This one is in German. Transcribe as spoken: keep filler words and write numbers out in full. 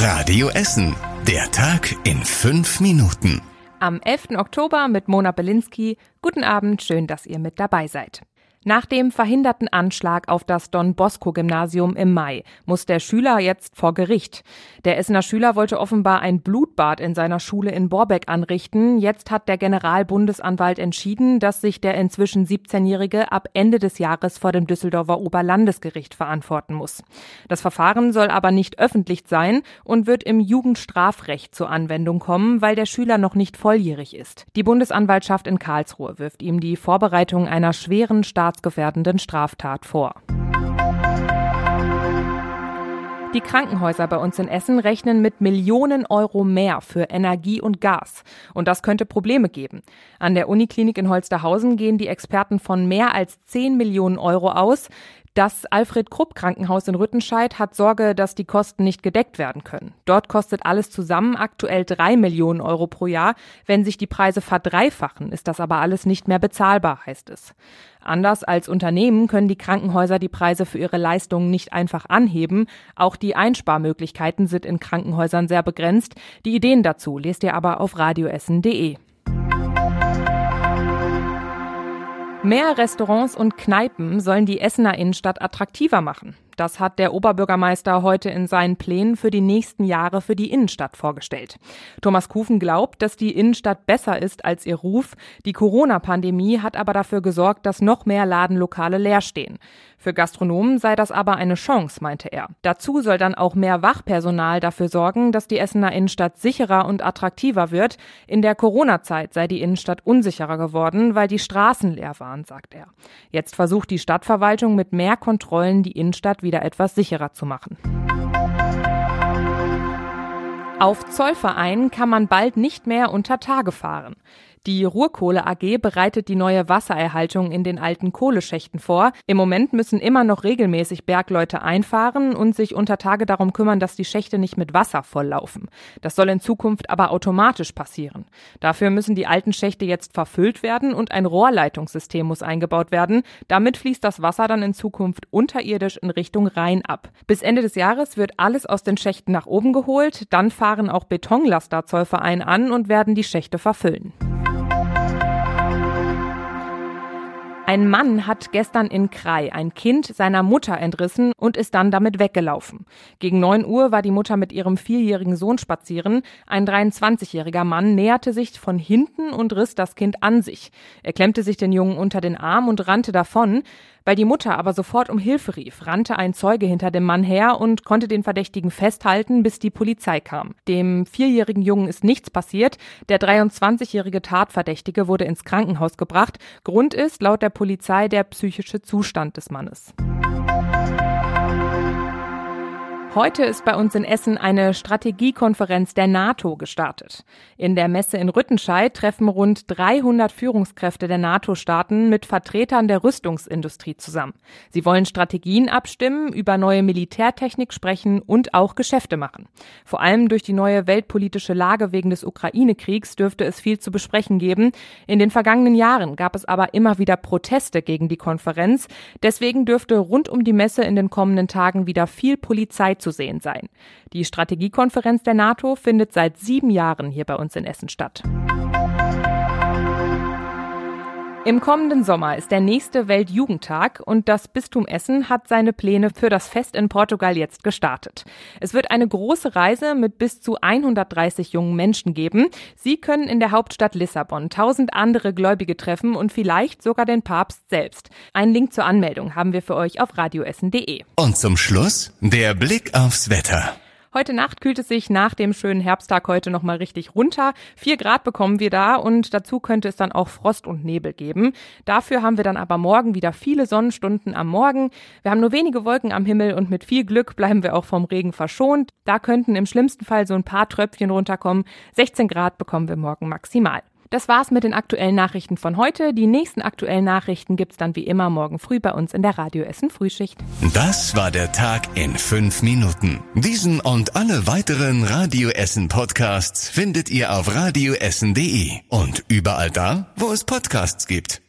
Radio Essen. Der Tag in fünf Minuten. Am elften Oktober mit Mona Belinsky. Guten Abend, schön, dass ihr mit dabei seid. Nach dem verhinderten Anschlag auf das Don Bosco-Gymnasium im Mai muss der Schüler jetzt vor Gericht. Der Essener Schüler wollte offenbar ein Blutbad in seiner Schule in Borbeck anrichten. Jetzt hat der Generalbundesanwalt entschieden, dass sich der inzwischen siebzehnjährige ab Ende des Jahres vor dem Düsseldorfer Oberlandesgericht verantworten muss. Das Verfahren soll aber nicht öffentlich sein und wird im Jugendstrafrecht zur Anwendung kommen, weil der Schüler noch nicht volljährig ist. Die Bundesanwaltschaft in Karlsruhe wirft ihm die Vorbereitung einer schweren Staats gefährdenden Straftat vor. Die Krankenhäuser bei uns in Essen rechnen mit Millionen Euro mehr für Energie und Gas. Und das könnte Probleme geben. An der Uniklinik in Holsterhausen gehen die Experten von mehr als zehn Millionen Euro aus. Das Alfred-Krupp-Krankenhaus in Rüttenscheid hat Sorge, dass die Kosten nicht gedeckt werden können. Dort kostet alles zusammen aktuell drei Millionen Euro pro Jahr. Wenn sich die Preise verdreifachen, ist das aber alles nicht mehr bezahlbar, heißt es. Anders als Unternehmen können die Krankenhäuser die Preise für ihre Leistungen nicht einfach anheben. Auch die Einsparmöglichkeiten sind in Krankenhäusern sehr begrenzt. Die Ideen dazu lest ihr aber auf radioessen punkt de. Mehr Restaurants und Kneipen sollen die Essener Innenstadt attraktiver machen. Das hat der Oberbürgermeister heute in seinen Plänen für die nächsten Jahre für die Innenstadt vorgestellt. Thomas Kufen glaubt, dass die Innenstadt besser ist als ihr Ruf. Die Corona-Pandemie hat aber dafür gesorgt, dass noch mehr Ladenlokale leer stehen. Für Gastronomen sei das aber eine Chance, meinte er. Dazu soll dann auch mehr Wachpersonal dafür sorgen, dass die Essener Innenstadt sicherer und attraktiver wird. In der Corona-Zeit sei die Innenstadt unsicherer geworden, weil die Straßen leer waren, sagt er. Jetzt versucht die Stadtverwaltung mit mehr Kontrollen die Innenstadt wieder wieder etwas sicherer zu machen. Auf Zollverein kann man bald nicht mehr unter Tage fahren. Die Ruhrkohle A G bereitet die neue Wassererhaltung in den alten Kohleschächten vor. Im Moment müssen immer noch regelmäßig Bergleute einfahren und sich unter Tage darum kümmern, dass die Schächte nicht mit Wasser volllaufen. Das soll in Zukunft aber automatisch passieren. Dafür müssen die alten Schächte jetzt verfüllt werden und ein Rohrleitungssystem muss eingebaut werden. Damit fließt das Wasser dann in Zukunft unterirdisch in Richtung Rhein ab. Bis Ende des Jahres wird alles aus den Schächten nach oben geholt. Dann fahren auch Betonlaster Zollverein an und werden die Schächte verfüllen. Ein Mann hat gestern in Kray ein Kind seiner Mutter entrissen und ist dann damit weggelaufen. Gegen neun Uhr war die Mutter mit ihrem vierjährigen Sohn spazieren. Ein dreiundzwanzigjähriger Mann näherte sich von hinten und riss das Kind an sich. Er klemmte sich den Jungen unter den Arm und rannte davon. Weil die Mutter aber sofort um Hilfe rief, rannte ein Zeuge hinter dem Mann her und konnte den Verdächtigen festhalten, bis die Polizei kam. Dem vierjährigen Jungen ist nichts passiert. Der dreiundzwanzigjährige Tatverdächtige wurde ins Krankenhaus gebracht. Grund ist laut der Polizei der psychische Zustand des Mannes. Heute ist bei uns in Essen eine Strategiekonferenz der NATO gestartet. In der Messe in Rüttenscheid treffen rund dreihundert Führungskräfte der NATO-Staaten mit Vertretern der Rüstungsindustrie zusammen. Sie wollen Strategien abstimmen, über neue Militärtechnik sprechen und auch Geschäfte machen. Vor allem durch die neue weltpolitische Lage wegen des Ukraine-Kriegs dürfte es viel zu besprechen geben. In den vergangenen Jahren gab es aber immer wieder Proteste gegen die Konferenz. Deswegen dürfte rund um die Messe in den kommenden Tagen wieder viel Polizei zu sehen sein. Die Strategiekonferenz der NATO findet seit sieben Jahren hier bei uns in Essen statt. Im kommenden Sommer ist der nächste Weltjugendtag und das Bistum Essen hat seine Pläne für das Fest in Portugal jetzt gestartet. Es wird eine große Reise mit bis zu hundertdreißig jungen Menschen geben. Sie können in der Hauptstadt Lissabon tausend andere Gläubige treffen und vielleicht sogar den Papst selbst. Einen Link zur Anmeldung haben wir für euch auf radioessen punkt de. Und zum Schluss der Blick aufs Wetter. Heute Nacht kühlt es sich nach dem schönen Herbsttag heute nochmal richtig runter. Vier Grad bekommen wir da und dazu könnte es dann auch Frost und Nebel geben. Dafür haben wir dann aber morgen wieder viele Sonnenstunden am Morgen. Wir haben nur wenige Wolken am Himmel und mit viel Glück bleiben wir auch vom Regen verschont. Da könnten im schlimmsten Fall so ein paar Tröpfchen runterkommen. sechzehn Grad bekommen wir morgen maximal. Das war's mit den aktuellen Nachrichten von heute. Die nächsten aktuellen Nachrichten gibt's dann wie immer morgen früh bei uns in der Radio Essen Frühschicht. Das war der Tag in fünf Minuten. Diesen und alle weiteren Radio Essen Podcasts findet ihr auf radioessen punkt de und überall da, wo es Podcasts gibt.